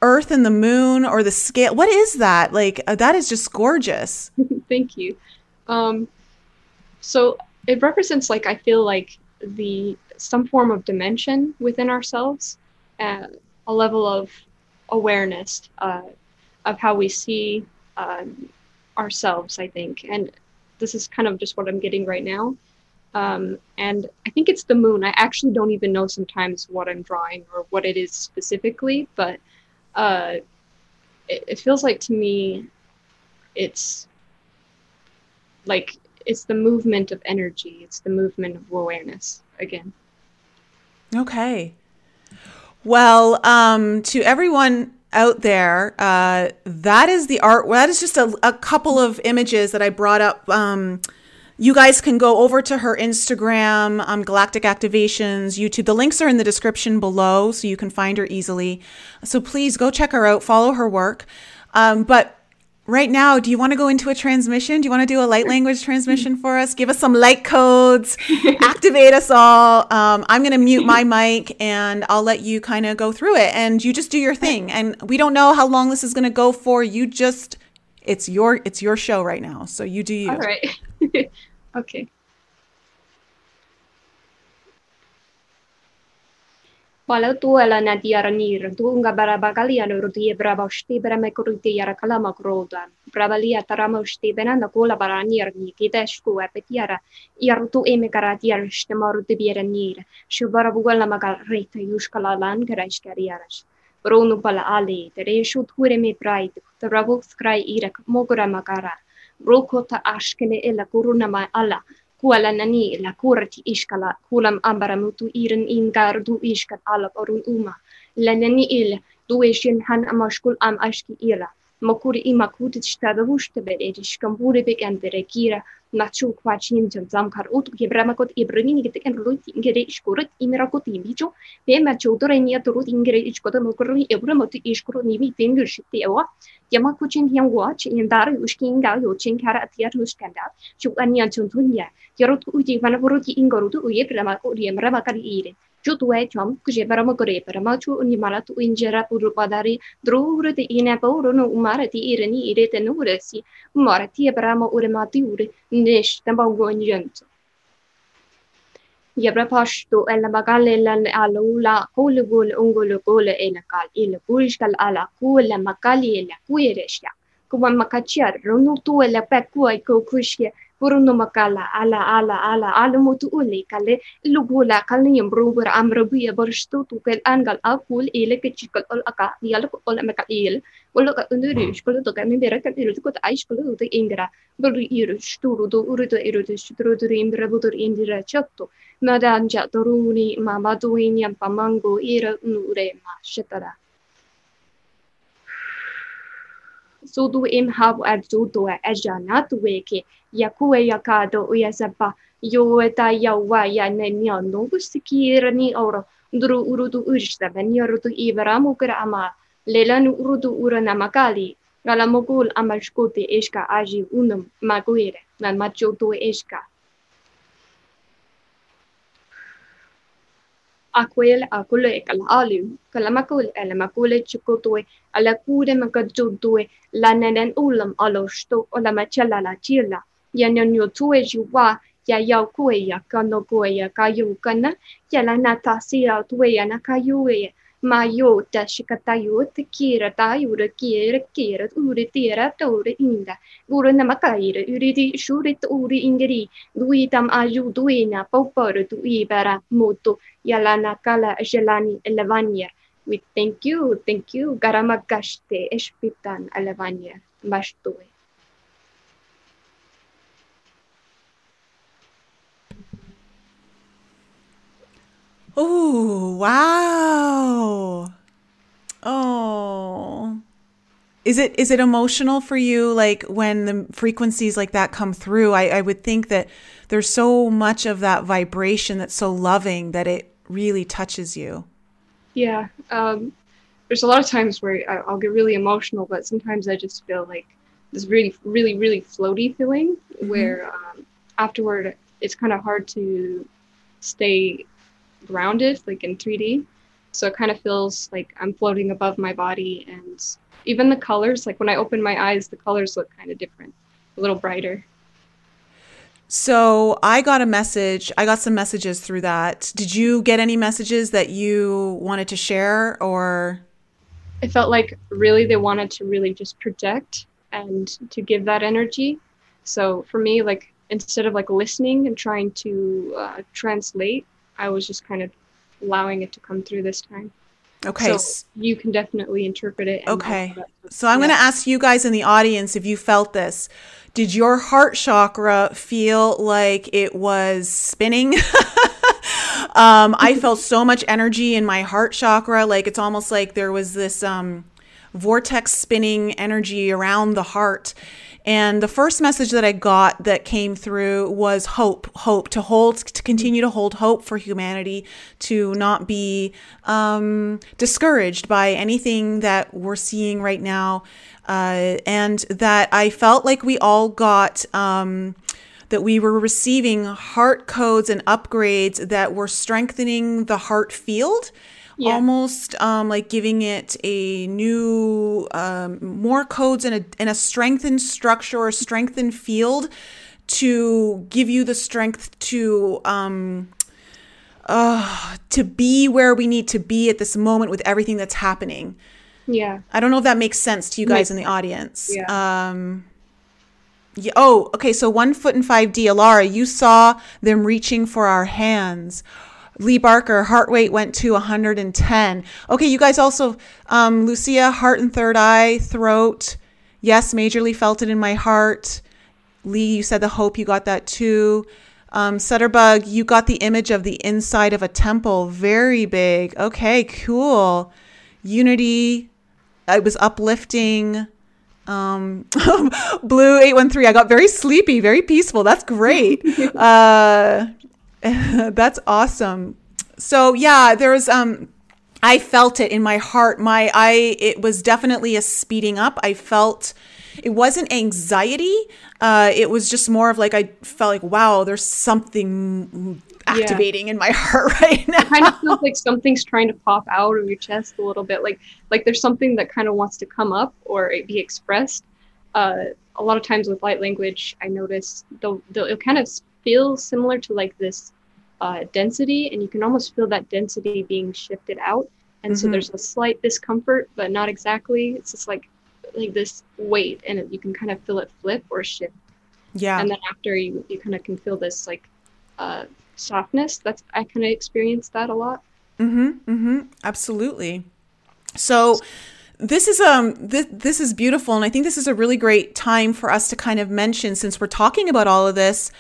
Earth and the moon or the scale? What is that? Like, uh, that is just gorgeous. Thank you. Um, so it represents like, I feel like the, some form of dimension within ourselves, uh, a level of awareness, uh, of how we see, um, ourselves, I think. And this is kind of just what I'm getting right now. Um, and I think it's the moon. I actually don't even know sometimes what I'm drawing or what it is specifically, but Uh, it, it feels like to me, it's like it's the movement of energy. It's the movement of awareness again. Okay. Well, um, to everyone out there, uh, that is the art. That is just a, a couple of images that I brought up. Um, you guys can go over to her Instagram, um, Galactic Activations, YouTube. The links are in the description below, so you can find her easily. So please go check her out, follow her work. Um, but right now, do you want to go into a transmission? Do you want to do a light language transmission for us? Give us some light codes, activate us all. Um, I'm going to mute my mic and I'll let you kind of go through it and you just do your thing. And we don't know how long this is going to go for. You just, it's your, it's your show right now. So you do you. All right. Okay. Walau tua la nadiara nir, tunga barabagalia no rutie bravosti brame curutiara calamagroda, bravalia taramosti benana cola baranir, gidescu epetiara, irtu emicaratiar stemor de biranir, shubarabuela magarita yuskala langeresh carriaras, brunu pala ali, the reshu tureme pride, the ravux cry irak mogura magara, brocota ashkene ella curuna ma alla. Kuala nani la kurti iskala kulam ambaramutu iren ingar du iskat alap orun uma la nani il dueshin han amashkul am ashki ila makuri imakutit stadavushte beredish kambure bekendere kira nachu kwachin zamkar ut gebramakot ibrini gitken ruit ingere iskurut imirakot imbicho be machu dorenia turut ingere iskoto makuri ebramot iskuru nibi tengur shitewa Yamakuchin Yangwatch in Dari Uskin Gayo Chinkara Tiaruskanda, Chuania Chuntunia, Yarut Uti Vanaburuti Ingorutu Uyeprama Uriam Ramakari Iri, Jutwe Chum, Kujebaramagore, Paramachu Unimala to Injera Urupadari, Druru the Inapo Runo Umarati Ireni Iret and Uresi, Marati Abramo Urematur, Nish, Tambango and Junto. Yabrapastu el Magalelan Alula, Holugul Ungulugula Elakal, Il Bulskal Ala, Kula Makali, La Kuiresha, Kuan Makachar, Runutu el Pekua Kukushia, Buruno Makala, Ala Ala Ala Alamutu Uli Kale, Lugula Kalium Ruber Amrabia Burstu to Kel Angal Akul, Elekichikal Olaka, Yaluk Olamakail, Uluka Unurish, Kuluka Mimberak and Irukut Aishkulu the Ingra, Buri Irush, Turu, Urutu Irudish, Trudurim, Rabutur Indira Chotto. Madanja Doruni, Mama Duinian Pamango, Ira Nurema, Shetara. So do him have a duto a janat wake, Yakue Yakado, Yazapa, Yoeta Yawaya, Nenian, Nobusiki, or Dru Urudu Ursta, Venyorutu Iveramukra Ama, Lelan Urudu Uranamakali, Galamogul Amashkoti Eshka Aji Unum, Maguire, Namacho to Eshka. Aquel acule al alu, calamacul, alamacule chicotue, alacude macadutue, lanen ulam alosto, o la machella la chilla, yanyo tue jua, ya yauquea, canoquea, cayucana, yalanata sea tuea, nacayue, mayota, shikatayu, tequira, tayura, kira, kira, uri, tira, tore, inda, uranamacaira, uridi, shurit, uri, ingeri, duitam ayuduina, popor, duibara, moto. Yalana Kala Jelani Elevania. We thank you, thank you, Garamagaste, Espitan Elevania, Mashtue. Oh, wow. Oh. Is it is it emotional for you, like when the frequencies like that come through? I, I would think that there's so much of that vibration that's so loving that it really touches you. Yeah, um, there's a lot of times where I, I'll get really emotional, but sometimes I just feel like this really, really, really floaty feeling mm-hmm. where um, afterward it's kind of hard to stay grounded, like in three D. So it kind of feels like I'm floating above my body, and even the colors, like when I open my eyes, the colors look kind of different, a little brighter. So I got a message. I got some messages through that. Did you get any messages that you wanted to share, or? It felt like really they wanted to really just project and to give that energy. So for me, like instead of like listening and trying to uh, translate, I was just kind of allowing it to come through this time. Okay. So you can definitely interpret it. Okay. So I'm yeah. going to ask you guys in the audience if you felt this. Did your heart chakra feel like it was spinning? um, I felt so much energy in my heart chakra. Like it's almost like there was this um, vortex spinning energy around the heart. And the first message that I got that came through was hope, hope, to hold, to continue to hold hope for humanity, to not be um, discouraged by anything that we're seeing right now. Uh, and that I felt like we all got, um, that we were receiving heart codes and upgrades that were strengthening the heart field. Yeah. Almost um, like giving it a new, um, more codes and a, and a strengthened structure or strengthened field to give you the strength to um, uh, to be where we need to be at this moment with everything that's happening. Yeah. I don't know if that makes sense to you guys in the audience. Yeah. Um, yeah. Oh, okay. So one foot in five D, Alara, you saw them reaching for our hands. Lee Barker, heart rate went to one hundred ten. Okay, you guys also, um, Lucia, heart and third eye, throat. Yes, majorly felt it in my heart. Lee, you said the hope, you got that too. Um, Sutterbug, you got the image of the inside of a temple. Very big. Okay, cool. Unity, it was uplifting. Um, Blue eight one three, I got very sleepy, very peaceful. That's great. Uh, that's awesome. So yeah, there was, um, I felt it in my heart. My, I, it was definitely a speeding up. I felt it wasn't anxiety. Uh, it was just more of like, I felt like, wow, there's something activating yeah. in my heart right now. It kind of feels like something's trying to pop out of your chest a little bit. Like, like there's something that kind of wants to come up or be expressed. Uh, a lot of times with light language, I notice the, the, it kind of feels similar to like this uh, density, and you can almost feel that density being shifted out. And mm-hmm. so there's a slight discomfort, but not exactly. It's just like, like this weight, and it, you can kind of feel it flip or shift. Yeah. And then after you, you kind of can feel this like uh, softness. That's, I kind of experienced that a lot. Mm-hmm. Mm-hmm. Absolutely. So This is um this this is beautiful, and I think this is a really great time for us to kind of mention, since we're talking about all of this,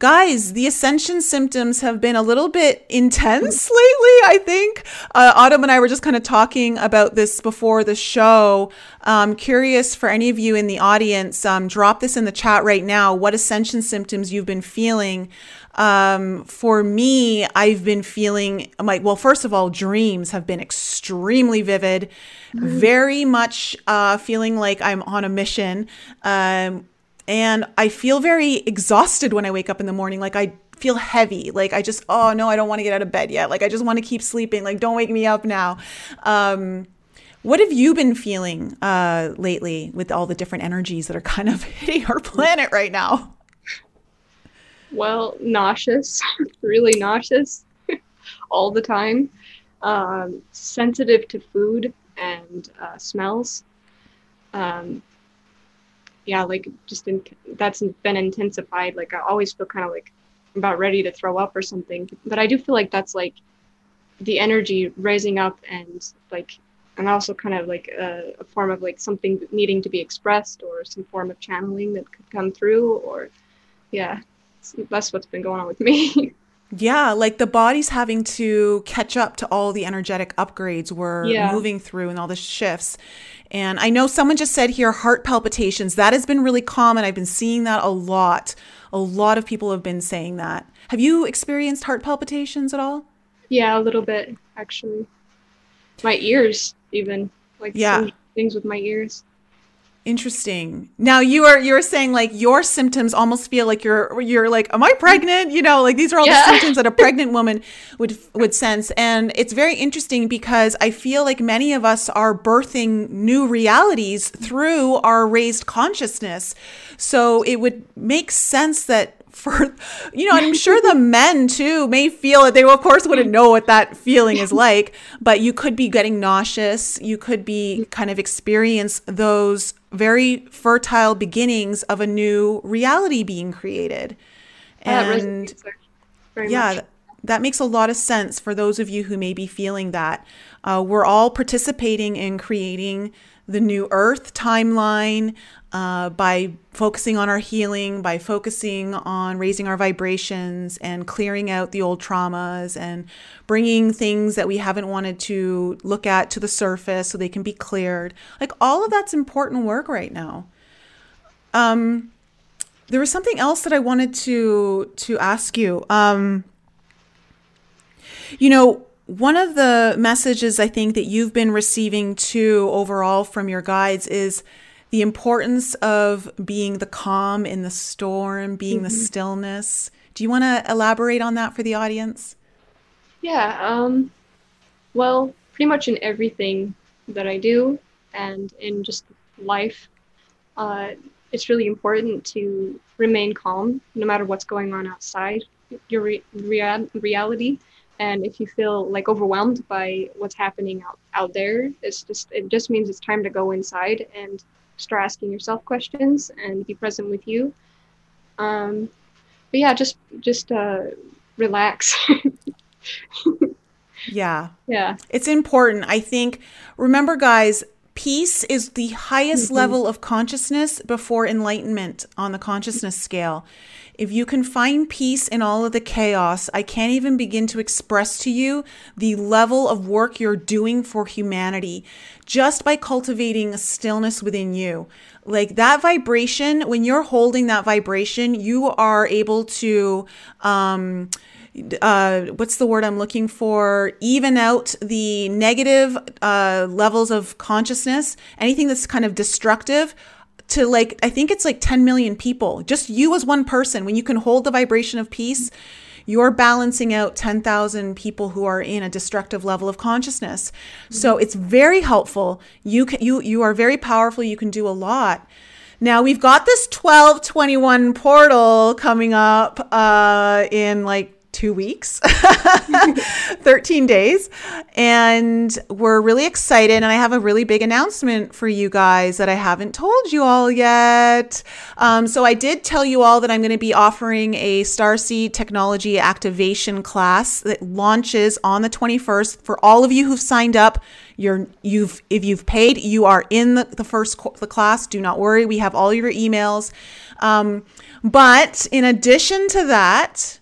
guys, the ascension symptoms have been a little bit intense lately, I think. Uh, Autumn and I were just kind of talking about this before the show. Um, curious for any of you in the audience, um, drop this in the chat right now, what ascension symptoms you've been feeling. Um, for me, I've been feeling, I'm like, well, first of all, dreams have been extremely vivid, mm-hmm. very much uh, feeling like I'm on a mission. Um, and I feel very exhausted when I wake up in the morning. Like I feel heavy. Like I just, oh no, I don't want to get out of bed yet. Like I just want to keep sleeping. Like don't wake me up now. Um, what have you been feeling uh, lately with all the different energies that are kind of hitting our planet right now? Well, nauseous, really nauseous all the time, um, sensitive to food and uh, smells. Um, yeah, like just in, that's been intensified. Like I always feel kind of like about ready to throw up or something, but I do feel like that's like the energy raising up and like, and also kind of like a, a form of like something needing to be expressed or some form of channeling that could come through or yeah. That's what's been going on with me. Yeah, like the body's having to catch up to all the energetic upgrades we're yeah. moving through and all the shifts. And I know someone just said here, heart palpitations. That has been really common. I've been seeing that a lot. A lot of people have been saying that. Have you experienced heart palpitations at all? Yeah, a little bit, actually. My ears, even. Like yeah. things with my ears. Interesting. Now you are you're saying like your symptoms almost feel like you're you're like, am I pregnant? You know, like these are all yeah. the symptoms that a pregnant woman would would sense. And it's very interesting because I feel like many of us are birthing new realities through our raised consciousness. So it would make sense that for you know, I'm sure the men too may feel that they of course wouldn't know what that feeling is like, but you could be getting nauseous, you could be kind of experience those very fertile beginnings of a new reality being created. And yeah, that resonates very much. That makes a lot of sense for those of you who may be feeling that. Uh, we're all participating in creating the new Earth timeline uh, by focusing on our healing, by focusing on raising our vibrations and clearing out the old traumas and bringing things that we haven't wanted to look at to the surface so they can be cleared. Like, all of that's important work right now. Um, there was something else that I wanted to to ask you. Um, you know, one of the messages I think that you've been receiving too overall from your guides is the importance of being the calm in the storm, being mm-hmm. the stillness. Do you want to elaborate on that for the audience? Yeah. Um, well, pretty much in everything that I do and in just life, uh, it's really important to remain calm no matter what's going on outside your re- rea- reality. And if you feel like overwhelmed by what's happening out, out there, it's just it just means it's time to go inside and start asking yourself questions and be present with you. Um, but yeah, just just uh, relax. Yeah. Yeah. It's important. I think, remember guys, peace is the highest mm-hmm. level of consciousness before enlightenment on the consciousness scale. If you can find peace in all of the chaos, I can't even begin to express to you the level of work you're doing for humanity just by cultivating a stillness within you. Like, that vibration, when you're holding that vibration, you are able to, um, uh, what's the word I'm looking for? Even out the negative uh, levels of consciousness, anything that's kind of destructive, to like, I think it's like ten million people, just you as one person. When you can hold the vibration of peace, you're balancing out ten thousand people who are in a destructive level of consciousness. So it's very helpful. You can, you, you are very powerful. You can do a lot. Now we've got this twelve twenty-one portal coming up uh, in like two weeks, thirteen days. And we're really excited. And I have a really big announcement for you guys that I haven't told you all yet. Um, so I did tell you all that I'm going to be offering a Starseed Technology Activation class that launches on the twenty-first. For all of you who've signed up, you're, you've, if you've paid, you are in the, the first co- the class. Do not worry. We have all your emails. Um, but in addition to that,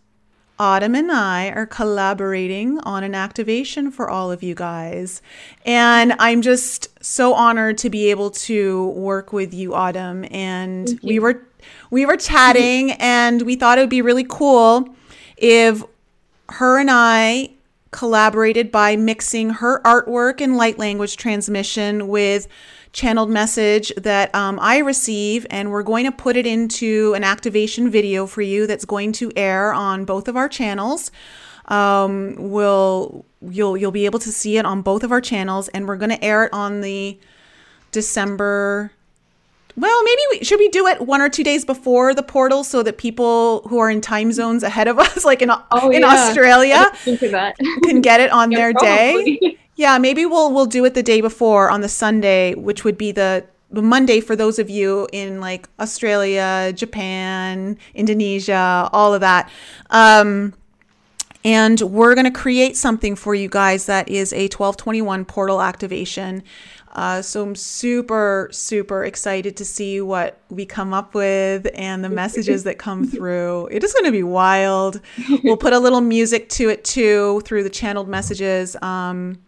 Autumn and I are collaborating on an activation for all of you guys. And I'm just so honored to be able to work with you, Autumn. And you. we were we were chatting and we thought it would be really cool if her and I collaborated by mixing her artwork and light language transmission with channeled message that um, I receive, and we're going to put it into an activation video for you that's going to air on both of our channels. Um, we'll you'll you'll be able to see it on both of our channels, and we're going to air it on the December. Well, maybe we should we do it one or two days before the portal so that people who are in time zones ahead of us, like in oh, in yeah. Australia, can get it on yeah, their probably. day. Yeah, maybe we'll we'll do it the day before on the Sunday, which would be the Monday for those of you in like Australia, Japan, Indonesia, all of that. Um, and we're going to create something for you guys that is a twelve twenty-one portal activation. Uh, so I'm super, super excited to see what we come up with and the messages that come through. It is going to be wild. We'll put a little music to it too through the channeled messages. Um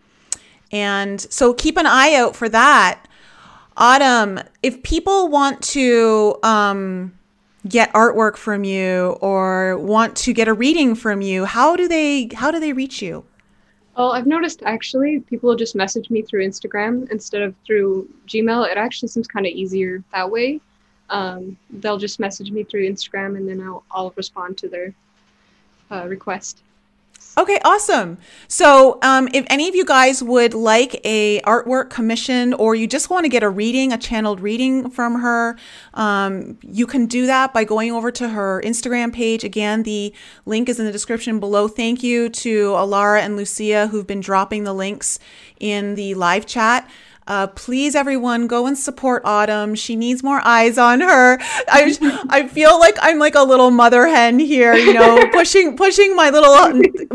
And so keep an eye out for that. Autumn, if people want to um, get artwork from you or want to get a reading from you, how do they how do they reach you? Well, I've noticed actually people just message me through Instagram instead of through Gmail. It actually seems kind of easier that way. Um, they'll just message me through Instagram and then I'll, I'll respond to their uh, request. Okay, awesome. So um, if any of you guys would like a artwork commissioned or you just want to get a reading, a channeled reading from her, um, you can do that by going over to her Instagram page. Again, the link is in the description below. Thank you to Alara and Lucia who've been dropping the links in the live chat. Uh, please, everyone, go and support Autumn. She needs more eyes on her. I I feel like I'm like a little mother hen here, you know, pushing pushing my little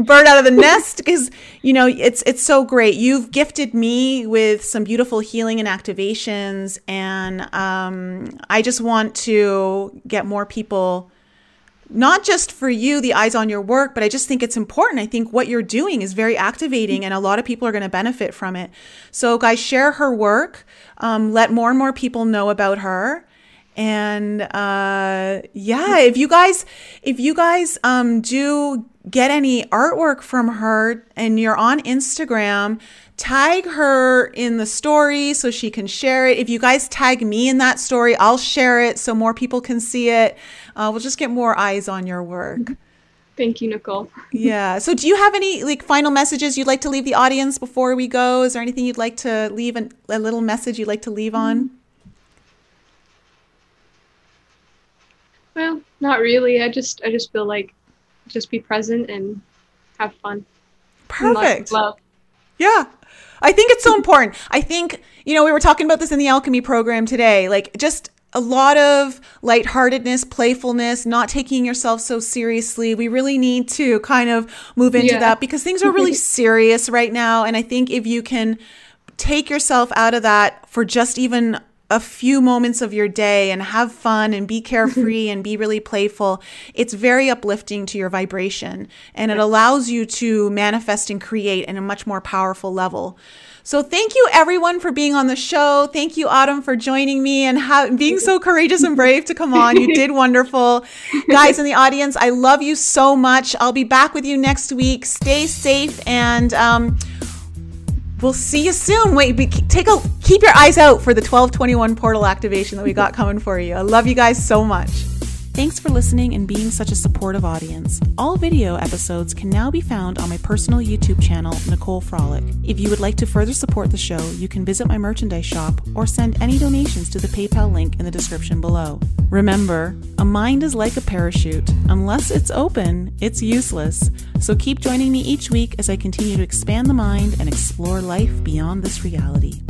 bird out of the nest because, you know, it's it's so great. You've gifted me with some beautiful healing and activations, and um, I just want to get more people, not just for you, the eyes on your work, but I just think it's important. I think what you're doing is very activating, and a lot of people are going to benefit from it. So guys, share her work. Um, let more and more people know about her. And uh, yeah, if you guys, if you guys um, do get any artwork from her and you're on Instagram, tag her in the story so she can share it. If you guys tag me in that story, I'll share it so more people can see it. Uh, we'll just get more eyes on your work. Thank you, Nicole. Yeah. So do you have any like final messages you'd like to leave the audience before we go? Is there anything you'd like to leave, an, a little message you'd like to leave on? Well, not really. I just, I just feel like just be present and have fun. Perfect. Love. love. Yeah. I think it's so important. I think, you know, we were talking about this in the alchemy program today, like just a lot of lightheartedness, playfulness, not taking yourself so seriously. We really need to kind of move into yeah. that because things are really serious right now. And I think if you can take yourself out of that for just even a few moments of your day and have fun and be carefree and be really playful, it's very uplifting to your vibration, and it allows you to manifest and create in a much more powerful level. So thank you everyone for being on the show. Thank you, Autumn, for joining me and ha- being so courageous and brave to come on. You did wonderful. Guys in the audience, I love you so much. I'll be back with you next week. Stay safe, and um, we'll see you soon. Wait, be, take a keep your eyes out for the twelve twenty-one portal activation that we got coming for you. I love you guys so much. Thanks for listening and being such a supportive audience. All video episodes can now be found on my personal YouTube channel, Nicole Frolick. If you would like to further support the show, you can visit my merchandise shop or send any donations to the PayPal link in the description below. Remember, a mind is like a parachute. Unless it's open, it's useless. So keep joining me each week as I continue to expand the mind and explore life beyond this reality.